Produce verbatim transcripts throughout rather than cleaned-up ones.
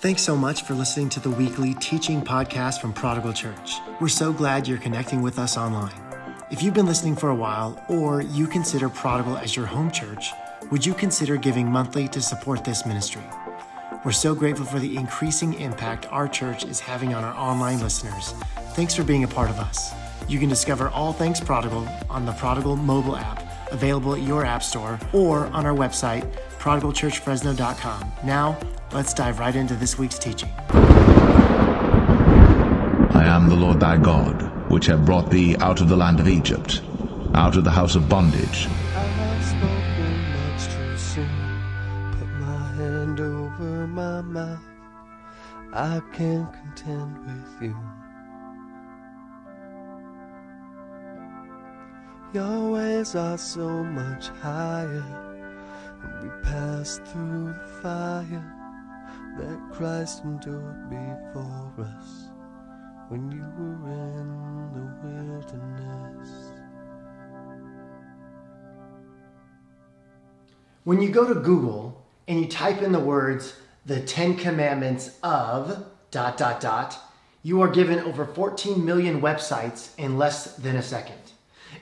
Thanks so much for listening to the weekly teaching podcast from Prodigal Church. We're so glad you're connecting with us online. If you've been listening for a while, or you consider Prodigal as your home church, would you consider giving monthly to support this ministry? We're so grateful for the increasing impact our church is having on our online listeners. Thanks for being a part of us. You can discover all Thanks Prodigal on the Prodigal mobile app, available at your app store, or on our website, prodigal church fresno dot com. Now, let's dive right into this week's teaching. I am the Lord thy God, which have brought thee out of the land of Egypt, out of the house of bondage. I can't contend with you. Your ways are so much higher, and we pass through the fire that Christ endured before us when you were in the wilderness. When you go to Google and you type in the words the Ten Commandments of dot, dot, dot, you are given over fourteen million websites in less than a second.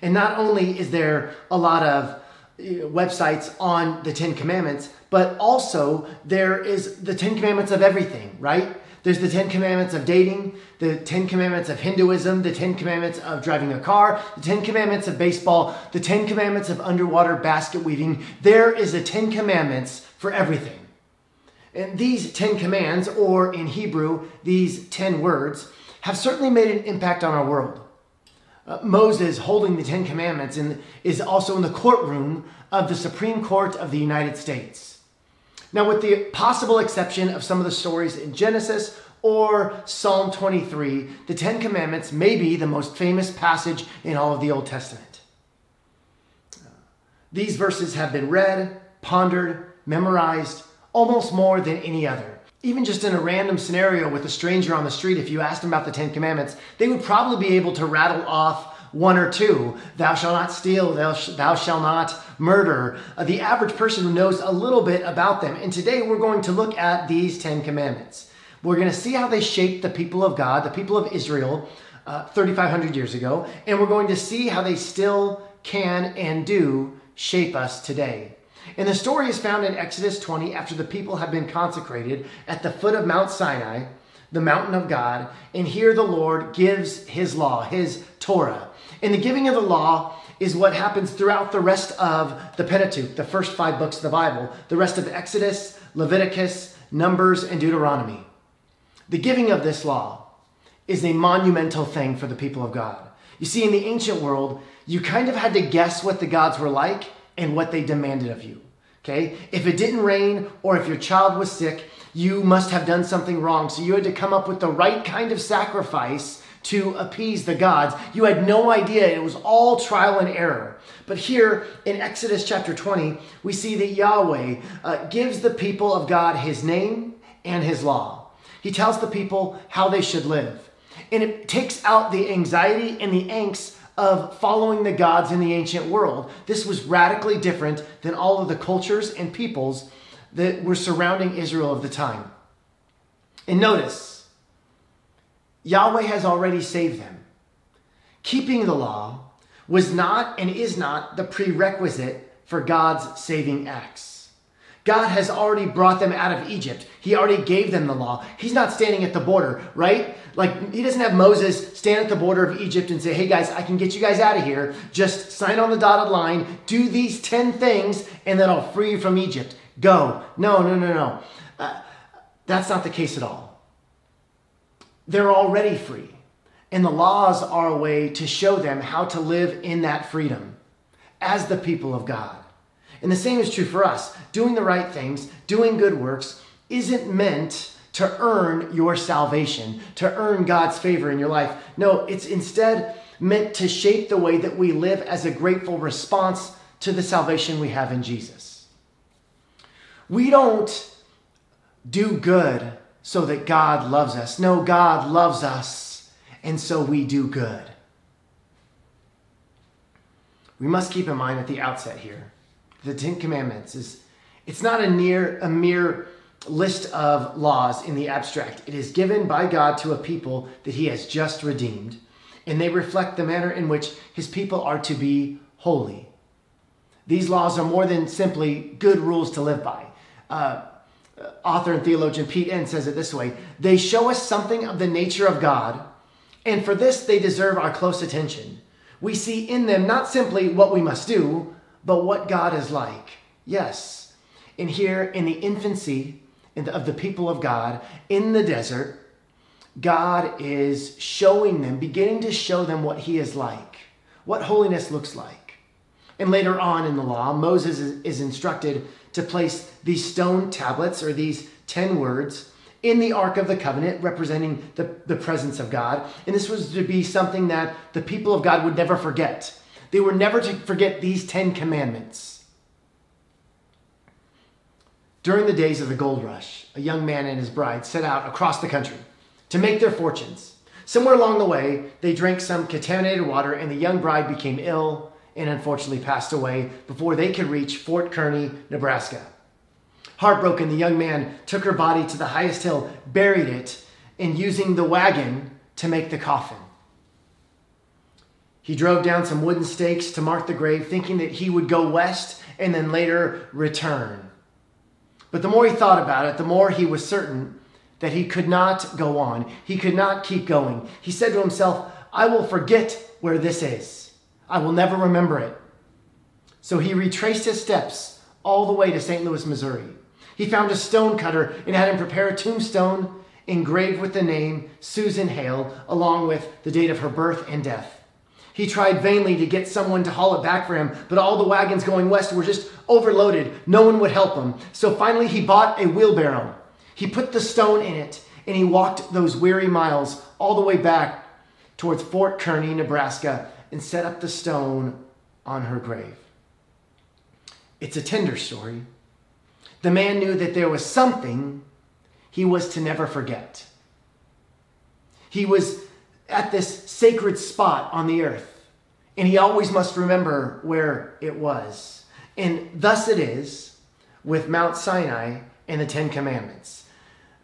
And not only is there a lot of websites on the Ten Commandments, but also there is the Ten Commandments of everything, right? There's the Ten Commandments of dating, the Ten Commandments of Hinduism, the Ten Commandments of driving a car, the Ten Commandments of baseball, the Ten Commandments of underwater basket weaving. There is a Ten Commandments for everything. And these Ten Commands, or in Hebrew, these ten words, have certainly made an impact on our world. Uh, Moses holding the Ten Commandments in, is also in the courtroom of the Supreme Court of the United States. Now, with the possible exception of some of the stories in Genesis or Psalm twenty-three, the Ten Commandments may be the most famous passage in all of the Old Testament. These verses have been read, pondered, memorized, almost more than any other. Even just in a random scenario with a stranger on the street, if you asked them about the Ten Commandments, they would probably be able to rattle off one or two. Thou shalt not steal, thou, sh- thou shalt not murder. Uh, the average person knows a little bit about them. And today we're going to look at these Ten Commandments. We're going to see how they shaped the people of God, the people of Israel, uh, thirty-five hundred years ago. And we're going to see how they still can and do shape us today. And the story is found in Exodus twenty, after the people have been consecrated at the foot of Mount Sinai, the mountain of God. And here the Lord gives his law, his Torah. And the giving of the law is what happens throughout the rest of the Pentateuch, the first five books of the Bible, the rest of Exodus, Leviticus, Numbers, and Deuteronomy. The giving of this law is a monumental thing for the people of God. You see, in the ancient world, you kind of had to guess what the gods were like and what they demanded of you, okay? If it didn't rain or if your child was sick, you must have done something wrong. So you had to come up with the right kind of sacrifice to appease the gods. You had no idea. It was all trial and error. But here in Exodus chapter twenty, we see that Yahweh uh, gives the people of God his name and his law. He tells the people how they should live. And it takes out the anxiety and the angst of following the gods in the ancient world. This was radically different than all of the cultures and peoples that were surrounding Israel of the time. And notice, Yahweh has already saved them. Keeping the law was not and is not the prerequisite for God's saving acts. God has already brought them out of Egypt. He already gave them the law. He's not standing at the border, right? Like, he doesn't have Moses stand at the border of Egypt and say, hey guys, I can get you guys out of here. Just sign on the dotted line, do these ten things, and then I'll free you from Egypt. Go. No, no, no, no. Uh, that's not the case at all. They're already free. And the laws are a way to show them how to live in that freedom as the people of God. And the same is true for us. Doing the right things, doing good works, isn't meant to earn your salvation, to earn God's favor in your life. No, it's instead meant to shape the way that we live as a grateful response to the salvation we have in Jesus. We don't do good so that God loves us. No, God loves us, and so we do good. We must keep in mind at the outset here, the Ten Commandments is, it's not a near, a mere list of laws in the abstract. It is given by God to a people that he has just redeemed, and they reflect the manner in which his people are to be holy. These laws are more than simply good rules to live by. Uh, author and theologian Pete N. says it this way: they show us something of the nature of God, and for this they deserve our close attention. We see in them not simply what we must do, but what God is like. Yes, and here in the infancy of the people of God in the desert, God is showing them, beginning to show them what he is like, what holiness looks like. And later on in the law, Moses is instructed to place these stone tablets, or these ten words, in the Ark of the Covenant, representing the, the presence of God. And this was to be something that the people of God would never forget. They were never to forget these Ten Commandments. During the days of the gold rush, a young man and his bride set out across the country to make their fortunes. Somewhere along the way, they drank some contaminated water, and the young bride became ill and unfortunately passed away before they could reach Fort Kearney, Nebraska. Heartbroken, the young man took her body to the highest hill, buried it, and using the wagon to make the coffin. He drove down some wooden stakes to mark the grave, thinking that he would go west and then later return. But the more he thought about it, the more he was certain that he could not go on. He could not keep going. He said to himself, I will forget where this is. I will never remember it. So he retraced his steps all the way to Saint Louis, Missouri. He found a stone cutter and had him prepare a tombstone engraved with the name Susan Hale, along with the date of her birth and death. He tried vainly to get someone to haul it back for him, but all the wagons going west were just overloaded. No one would help him. So finally he bought a wheelbarrow. He put the stone in it, and he walked those weary miles all the way back towards Fort Kearney, Nebraska, and set up the stone on her grave. It's a tender story. The man knew that there was something he was to never forget. He was at this sacred spot on the earth, and he always must remember where it was. And thus it is with Mount Sinai and the Ten Commandments.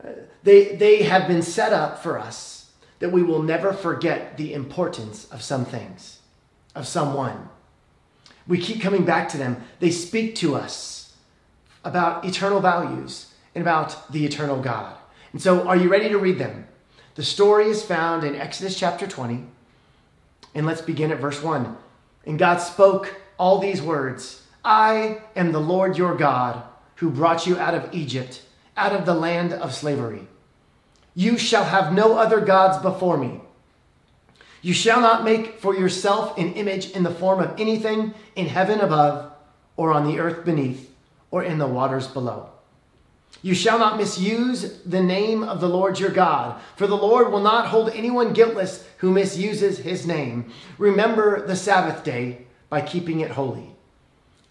Uh, they, they have been set up for us that we will never forget the importance of some things, of someone. We keep coming back to them. They speak to us about eternal values and about the eternal God. And so, are you ready to read them? The story is found in Exodus chapter twenty, and let's begin at verse one. And God spoke all these words: I am the Lord your God, who brought you out of Egypt, out of the land of slavery. You shall have no other gods before me. You shall not make for yourself an image in the form of anything in heaven above, or on the earth beneath, or in the waters below. You shall not misuse the name of the Lord your God, for the Lord will not hold anyone guiltless who misuses his name. Remember the Sabbath day by keeping it holy.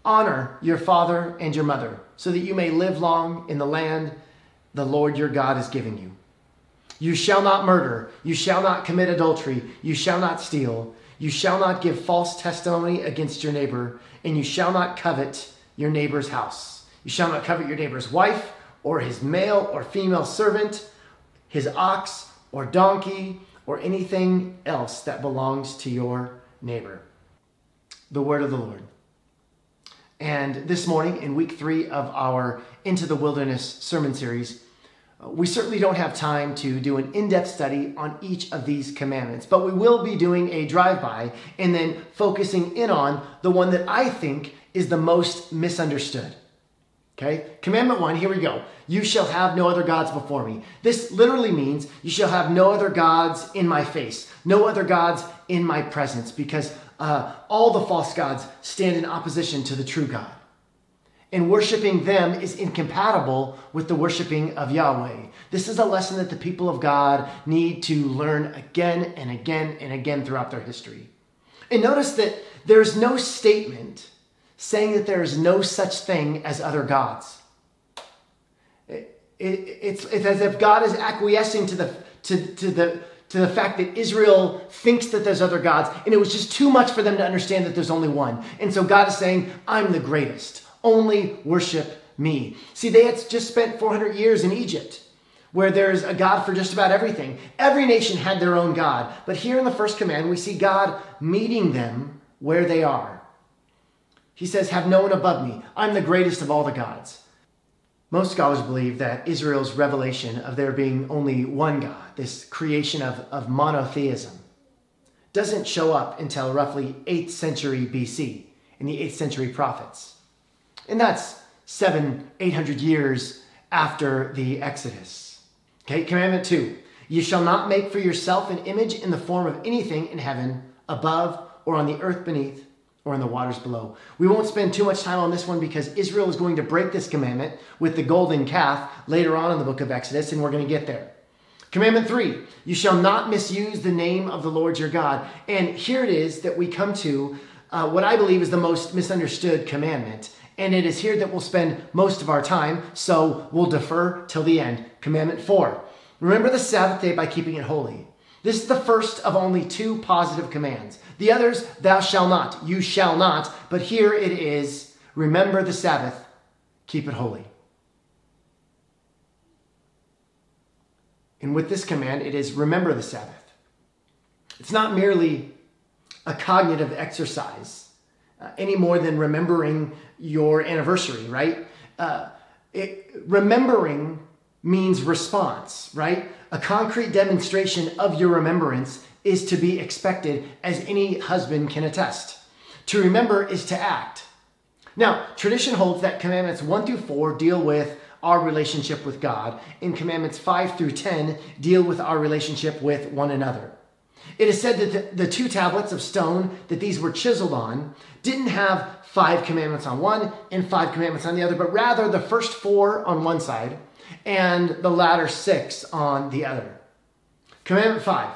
Honor your father and your mother, so that you may live long in the land the Lord your God is giving you. You shall not murder. You shall not commit adultery. You shall not steal. You shall not give false testimony against your neighbor, and you shall not covet your neighbor's house. You shall not covet your neighbor's wife, or his male or female servant, his ox or donkey, or anything else that belongs to your neighbor. The word of the Lord. And this morning, in week three of our Into the Wilderness sermon series, we certainly don't have time to do an in-depth study on each of these commandments, but we will be doing a drive-by and then focusing in on the one that I think is the most misunderstood. Okay? Commandment one, here we go. You shall have no other gods before me. This literally means you shall have no other gods in my face, no other gods in my presence, because Uh, all the false gods stand in opposition to the true God. And worshiping them is incompatible with the worshiping of Yahweh. This is a lesson that the people of God need to learn again and again and again throughout their history. And notice that there's no statement saying that there is no such thing as other gods. It, it, it's, it's as if God is acquiescing to the, to, to the, to the fact that Israel thinks that there's other gods, and it was just too much for them to understand that there's only one. And so God is saying, I'm the greatest. Only worship me. See, they had just spent four hundred years in Egypt, where there's a God for just about everything. Every nation had their own God. But here in the first command, we see God meeting them where they are. He says, have no one above me. I'm the greatest of all the gods. Most scholars believe that Israel's revelation of there being only one God, this creation of, of monotheism, doesn't show up until roughly eighth century B C in the eighth century prophets. And that's seven, eight hundred years after the Exodus. Okay, commandment two, you shall not make for yourself an image in the form of anything in heaven, above, or on the earth beneath, or in the waters below. We won't spend too much time on this one because Israel is going to break this commandment with the golden calf later on in the book of Exodus, and we're going to get there. Commandment three, you shall not misuse the name of the Lord your God. And here it is that we come to uh, what I believe is the most misunderstood commandment. And it is here that we'll spend most of our time, so we'll defer till the end. Commandment four, remember the Sabbath day by keeping it holy. This is the first of only two positive commands. The others, thou shalt not, you shall not, but here it is, remember the Sabbath, keep it holy. And with this command, it is remember the Sabbath. It's not merely a cognitive exercise. Uh, any more than remembering your anniversary, right? Uh, it, remembering means response, right? A concrete demonstration of your remembrance is to be expected, as any husband can attest. To remember is to act. Now, tradition holds that commandments one through four deal with our relationship with God, and commandments five through ten deal with our relationship with one another. It is said that the, the two tablets of stone that these were chiseled on didn't have five commandments on one and five commandments on the other, but rather the first four on one side and the latter six on the other. Commandment five,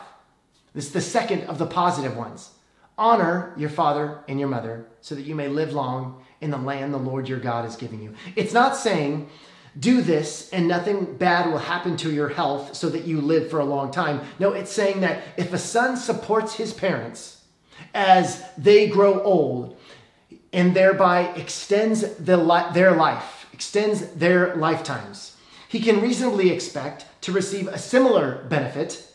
this is the second of the positive ones. Honor your father and your mother so that you may live long in the land the Lord your God is giving you. It's not saying do this and nothing bad will happen to your health so that you live for a long time. No, it's saying that if a son supports his parents as they grow old and thereby extends the li- their life, extends their lifetimes, he can reasonably expect to receive a similar benefit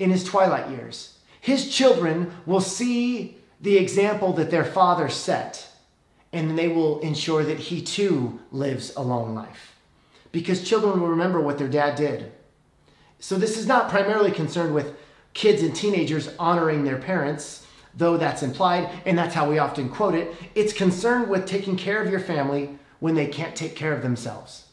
in his twilight years. His children will see the example that their father set, and they will ensure that he too lives a long life, because children will remember what their dad did. So this is not primarily concerned with kids and teenagers honoring their parents, though that's implied, and that's how we often quote it. It's concerned with taking care of your family when they can't take care of themselves.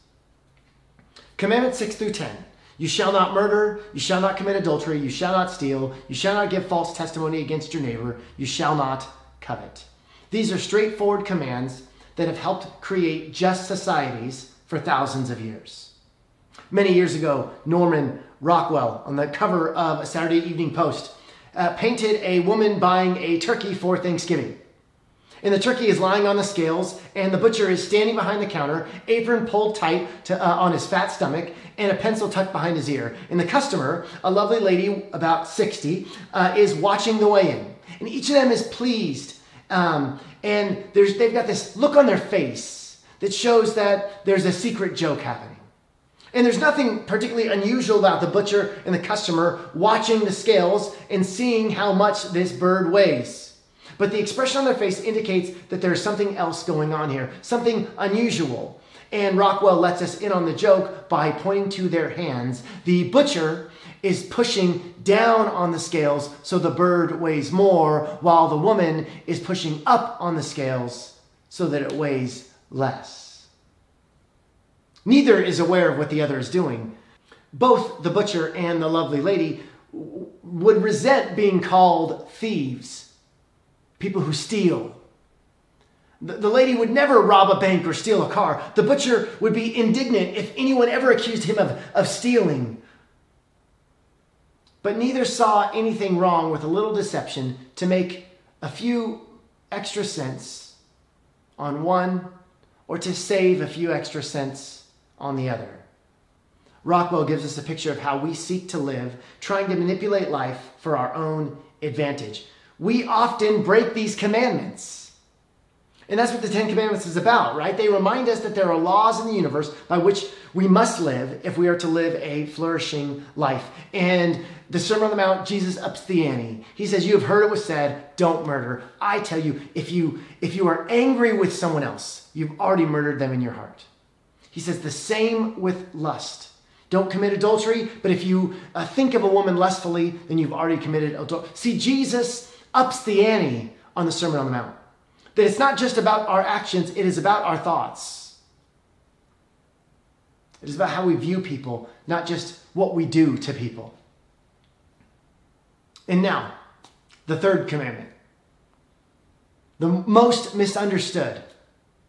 Commandments six through ten. You shall not murder, you shall not commit adultery, you shall not steal, you shall not give false testimony against your neighbor, you shall not covet. These are straightforward commands that have helped create just societies for thousands of years. Many years ago, Norman Rockwell, on the cover of a Saturday Evening Post, uh, painted a woman buying a turkey for Thanksgiving. And the turkey is lying on the scales, and the butcher is standing behind the counter, apron pulled tight to, uh, on his fat stomach, and a pencil tucked behind his ear. And the customer, a lovely lady about sixty, uh, is watching the weigh-in. And each of them is pleased. Um, and there's, they've got this look on their face that shows that there's a secret joke happening. And there's nothing particularly unusual about the butcher and the customer watching the scales and seeing how much this bird weighs. But the expression on their face indicates that there's something else going on here, something unusual. And Rockwell lets us in on the joke by pointing to their hands. The butcher is pushing down on the scales so the bird weighs more, while the woman is pushing up on the scales so that it weighs less. Neither is aware of what the other is doing. Both the butcher and the lovely lady would resent being called thieves, people who steal. The lady would never rob a bank or steal a car. The butcher would be indignant if anyone ever accused him of, of stealing. But neither saw anything wrong with a little deception to make a few extra cents on one or to save a few extra cents on the other. Rockwell gives us a picture of how we seek to live, trying to manipulate life for our own advantage. We often break these commandments. And that's what the Ten Commandments is about, right? They remind us that there are laws in the universe by which we must live if we are to live a flourishing life. And the Sermon on the Mount, Jesus ups the ante. He says, you have heard it was said, don't murder. I tell you, if you, if you are angry with someone else, you've already murdered them in your heart. He says the same with lust. Don't commit adultery, but if you uh, think of a woman lustfully, then you've already committed adultery. See, Jesus ups the ante on the Sermon on the Mount. That it's not just about our actions, it is about our thoughts. It is about how we view people, not just what we do to people. And now, the third commandment, the most misunderstood,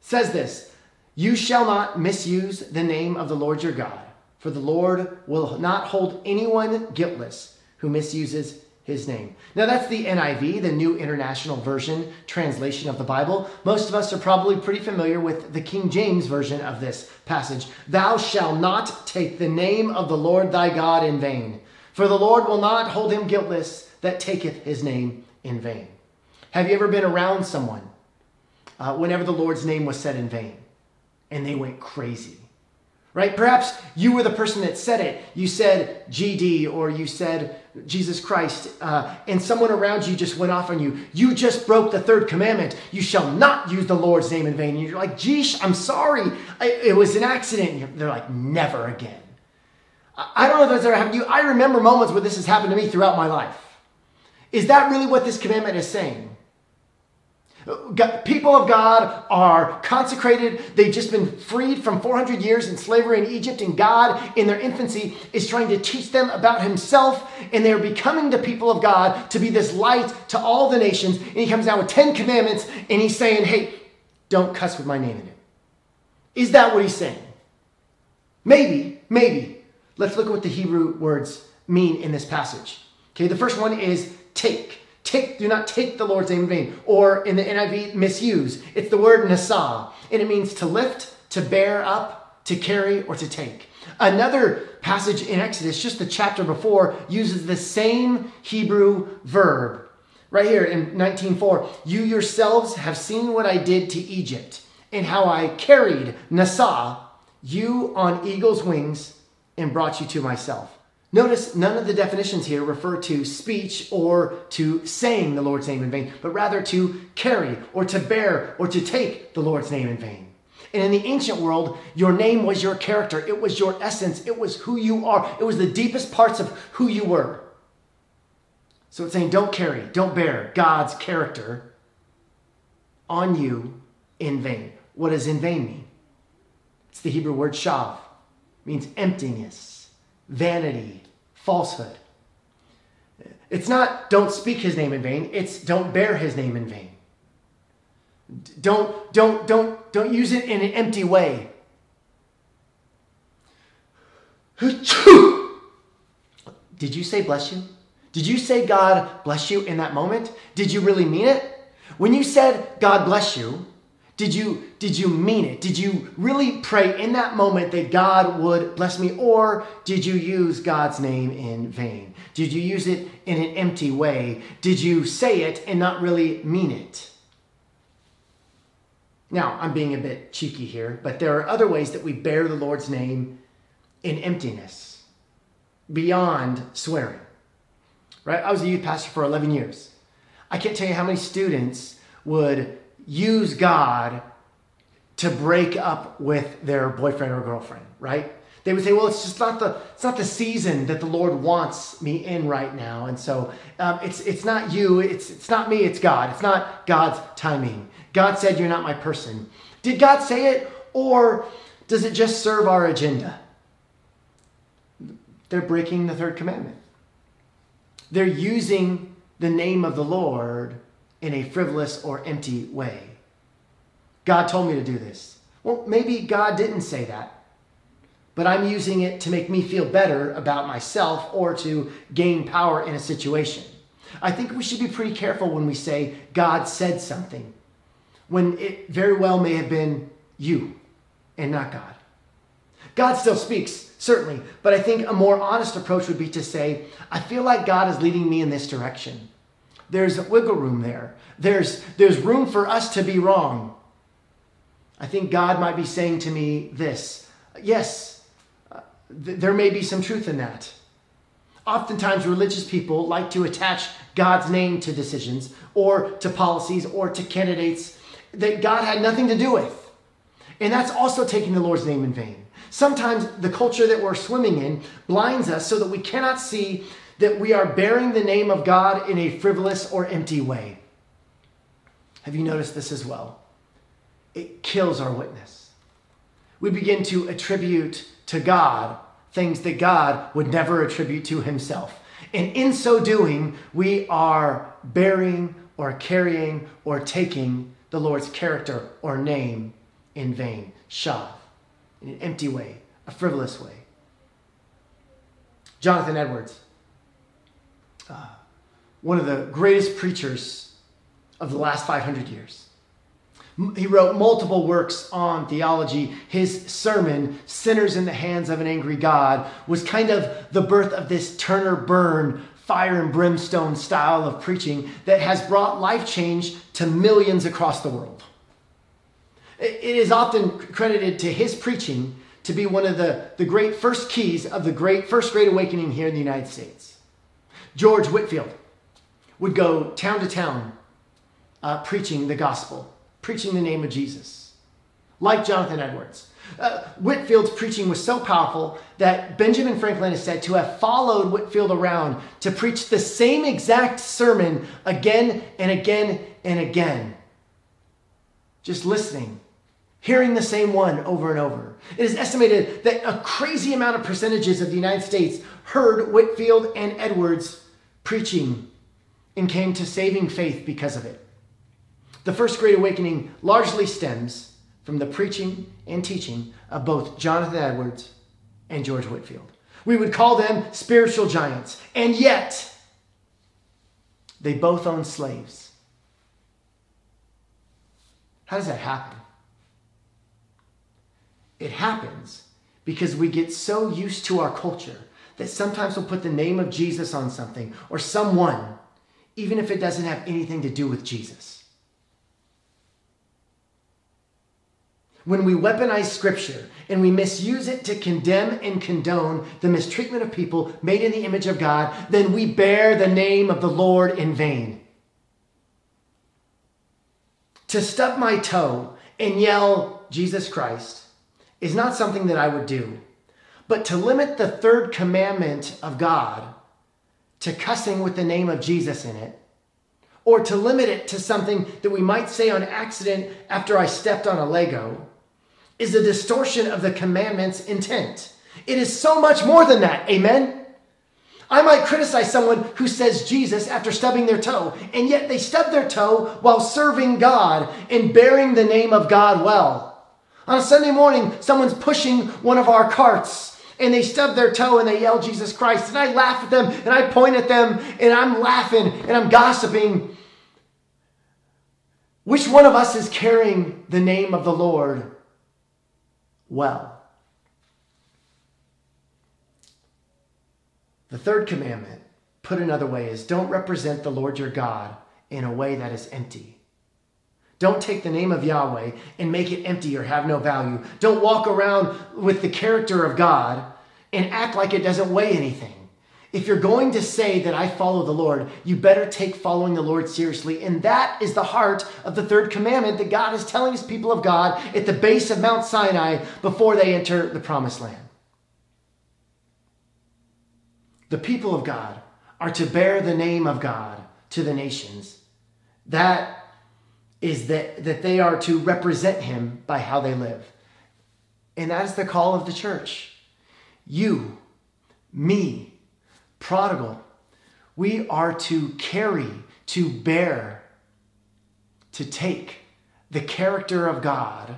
says this: you shall not misuse the name of the Lord your God, for the Lord will not hold anyone guiltless who misuses his name. Now that's the N I V, the New International Version translation of the Bible. Most of us are probably pretty familiar with the King James Version of this passage. Thou shalt not take the name of the Lord thy God in vain, for the Lord will not hold him guiltless that taketh his name in vain. Have you ever been around someone uh, whenever the Lord's name was said in vain and they went crazy? Right? Perhaps you were the person that said it. You said G D or you said Jesus Christ, uh, and someone around you just went off on you. You just broke the third commandment. You shall not use the Lord's name in vain. And you're like, geesh, I'm sorry. I, it was an accident. And they're like, never again. I, I don't know if that's ever happened to you. I remember moments where this has happened to me throughout my life. Is that really what this commandment is saying? People of God are consecrated. They've just been freed from four hundred years in slavery in Egypt, and God in their infancy is trying to teach them about himself, and they're becoming the people of God to be this light to all the nations. And he comes down with ten commandments and he's saying, hey, don't cuss with my name in it. Is that what he's saying? Maybe, maybe. Let's look at what the Hebrew words mean in this passage. Okay, the first one is take. Take, do not take the Lord's name in vain. Or in the N I V, misuse. It's the word nasa, and it means to lift, to bear up, to carry, or to take. Another passage in Exodus, just the chapter before, uses the same Hebrew verb. Right here in nineteen four, you yourselves have seen what I did to Egypt and how I carried, nasa, you on eagle's wings and brought you to myself. Notice none of the definitions here refer to speech or to saying the Lord's name in vain, but rather to carry or to bear or to take the Lord's name in vain. And in the ancient world, your name was your character. It was your essence. It was who you are. It was the deepest parts of who you were. So it's saying don't carry, don't bear God's character on you in vain. What does in vain mean? It's the Hebrew word shav. It means emptiness, vanity, falsehood. It's not don't speak his name in vain. It's don't bear his name in vain. Don't, don't, don't, don't use it in an empty way. Did you say bless you? Did you say God bless you in that moment? Did you really mean it? When you said God bless you, Did you, did you mean it? Did you really pray in that moment that God would bless me? Or did you use God's name in vain? Did you use it in an empty way? Did you say it and not really mean it? Now, I'm being a bit cheeky here, but there are other ways that we bear the Lord's name in emptiness, beyond swearing, right? I was a youth pastor for eleven years. I can't tell you how many students would use God to break up with their boyfriend or girlfriend, right? They would say, well, it's just not the, it's not the season that the Lord wants me in right now. And so um, it's, it's not you, it's, it's not me, it's God. It's not God's timing. God said, you're not my person. Did God say it, or does it just serve our agenda? They're breaking the third commandment. They're using the name of the Lord in a frivolous or empty way. God told me to do this. Well, maybe God didn't say that, but I'm using it to make me feel better about myself or to gain power in a situation. I think we should be pretty careful when we say God said something, when it very well may have been you and not God. God still speaks, certainly, but I think a more honest approach would be to say, I feel like God is leading me in this direction. There's wiggle room there. There's, there's room for us to be wrong. I think God might be saying to me this. Yes, uh, th- there may be some truth in that. Oftentimes, religious people like to attach God's name to decisions or to policies or to candidates that God had nothing to do with. And that's also taking the Lord's name in vain. Sometimes the culture that we're swimming in blinds us so that we cannot see that we are bearing the name of God in a frivolous or empty way. Have you noticed this as well? It kills our witness. We begin to attribute to God things that God would never attribute to himself. And in so doing, we are bearing or carrying or taking the Lord's character or name in vain. Shav, in an empty way, a frivolous way. Jonathan Edwards, uh, one of the greatest preachers of the last five hundred years. He wrote multiple works on theology. His sermon, Sinners in the Hands of an Angry God, was kind of the birth of this Turner Burn, fire and brimstone style of preaching that has brought life change to millions across the world. It is often credited to his preaching to be one of the, the great first keys of the great First Great Awakening here in the United States. George Whitefield would go town to town uh, preaching the gospel, preaching the name of Jesus, like Jonathan Edwards. Uh, Whitfield's preaching was so powerful that Benjamin Franklin is said to have followed Whitefield around to preach the same exact sermon again and again and again. Just listening, hearing the same one over and over. It is estimated that a crazy amount of percentages of the United States heard Whitefield and Edwards preaching and came to saving faith because of it. The First Great Awakening largely stems from the preaching and teaching of both Jonathan Edwards and George Whitefield. We would call them spiritual giants, and yet they both owned slaves. How does that happen? It happens because we get so used to our culture that sometimes we'll put the name of Jesus on something or someone, even if it doesn't have anything to do with Jesus. When we weaponize scripture and we misuse it to condemn and condone the mistreatment of people made in the image of God, then we bear the name of the Lord in vain. To stub my toe and yell, Jesus Christ, is not something that I would do. But to limit the third commandment of God to cussing with the name of Jesus in it, or to limit it to something that we might say on accident after I stepped on a Lego, is a distortion of the commandment's intent. It is so much more than that, amen? I might criticize someone who says Jesus after stubbing their toe, and yet they stub their toe while serving God and bearing the name of God well. On a Sunday morning, someone's pushing one of our carts, and they stub their toe and they yell Jesus Christ, and I laugh at them, and I point at them, and I'm laughing, and I'm gossiping. Which one of us is carrying the name of the Lord well? The third commandment, put another way, is don't represent the Lord your God in a way that is empty. Don't take the name of Yahweh and make it empty or have no value. Don't walk around with the character of God and act like it doesn't weigh anything. If you're going to say that I follow the Lord, you better take following the Lord seriously. And that is the heart of the third commandment that God is telling his people of God at the base of Mount Sinai before they enter the promised land. The people of God are to bear the name of God to the nations. That is that, that they are to represent him by how they live. And that is the call of the church. You, me, Prodigal, we are to carry, to bear, to take the character of God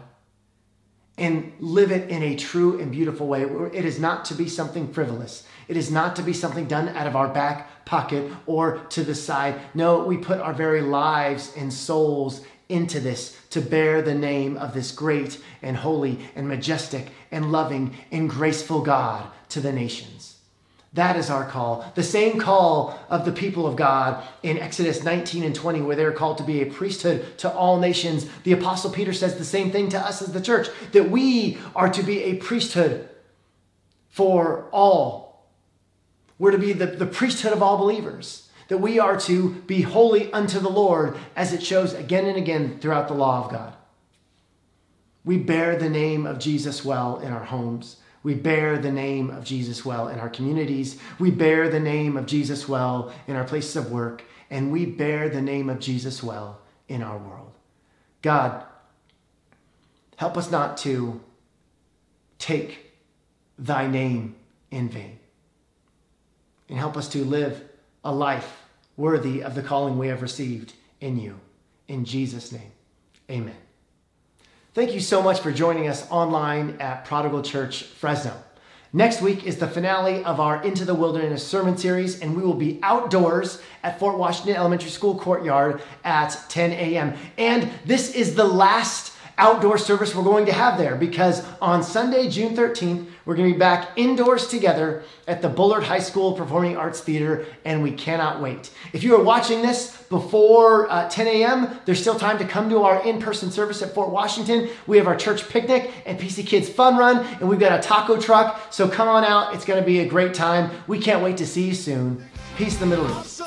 and live it in a true and beautiful way. It is not to be something frivolous. It is not to be something done out of our back pocket or to the side. No, we put our very lives and souls into this to bear the name of this great and holy and majestic and loving and graceful God to the nations. That is our call. The same call of the people of God in Exodus nineteen and twenty, where they're called to be a priesthood to all nations. The Apostle Peter says the same thing to us as the church, that we are to be a priesthood for all. We're to be the, the priesthood of all believers, that we are to be holy unto the Lord, as it shows again and again throughout the law of God. We bear the name of Jesus well in our homes. We bear the name of Jesus well in our communities. We bear the name of Jesus well in our places of work. And we bear the name of Jesus well in our world. God, help us not to take thy name in vain. And help us to live a life worthy of the calling we have received in you. In Jesus' name, amen. Thank you so much for joining us online at Prodigal Church Fresno. Next week is the finale of our Into the Wilderness sermon series, and we will be outdoors at Fort Washington Elementary School courtyard at ten a m And this is the last outdoor service we're going to have there, because on Sunday, June thirteenth, we're going to be back indoors together at the Bullard High School Performing Arts Theater, and we cannot wait. If you are watching this before uh, ten a m, there's still time to come to our in-person service at Fort Washington. We have our church picnic and P C Kids Fun Run, and we've got a taco truck, so come on out. It's going to be a great time. We can't wait to see you soon. Peace the Middle East.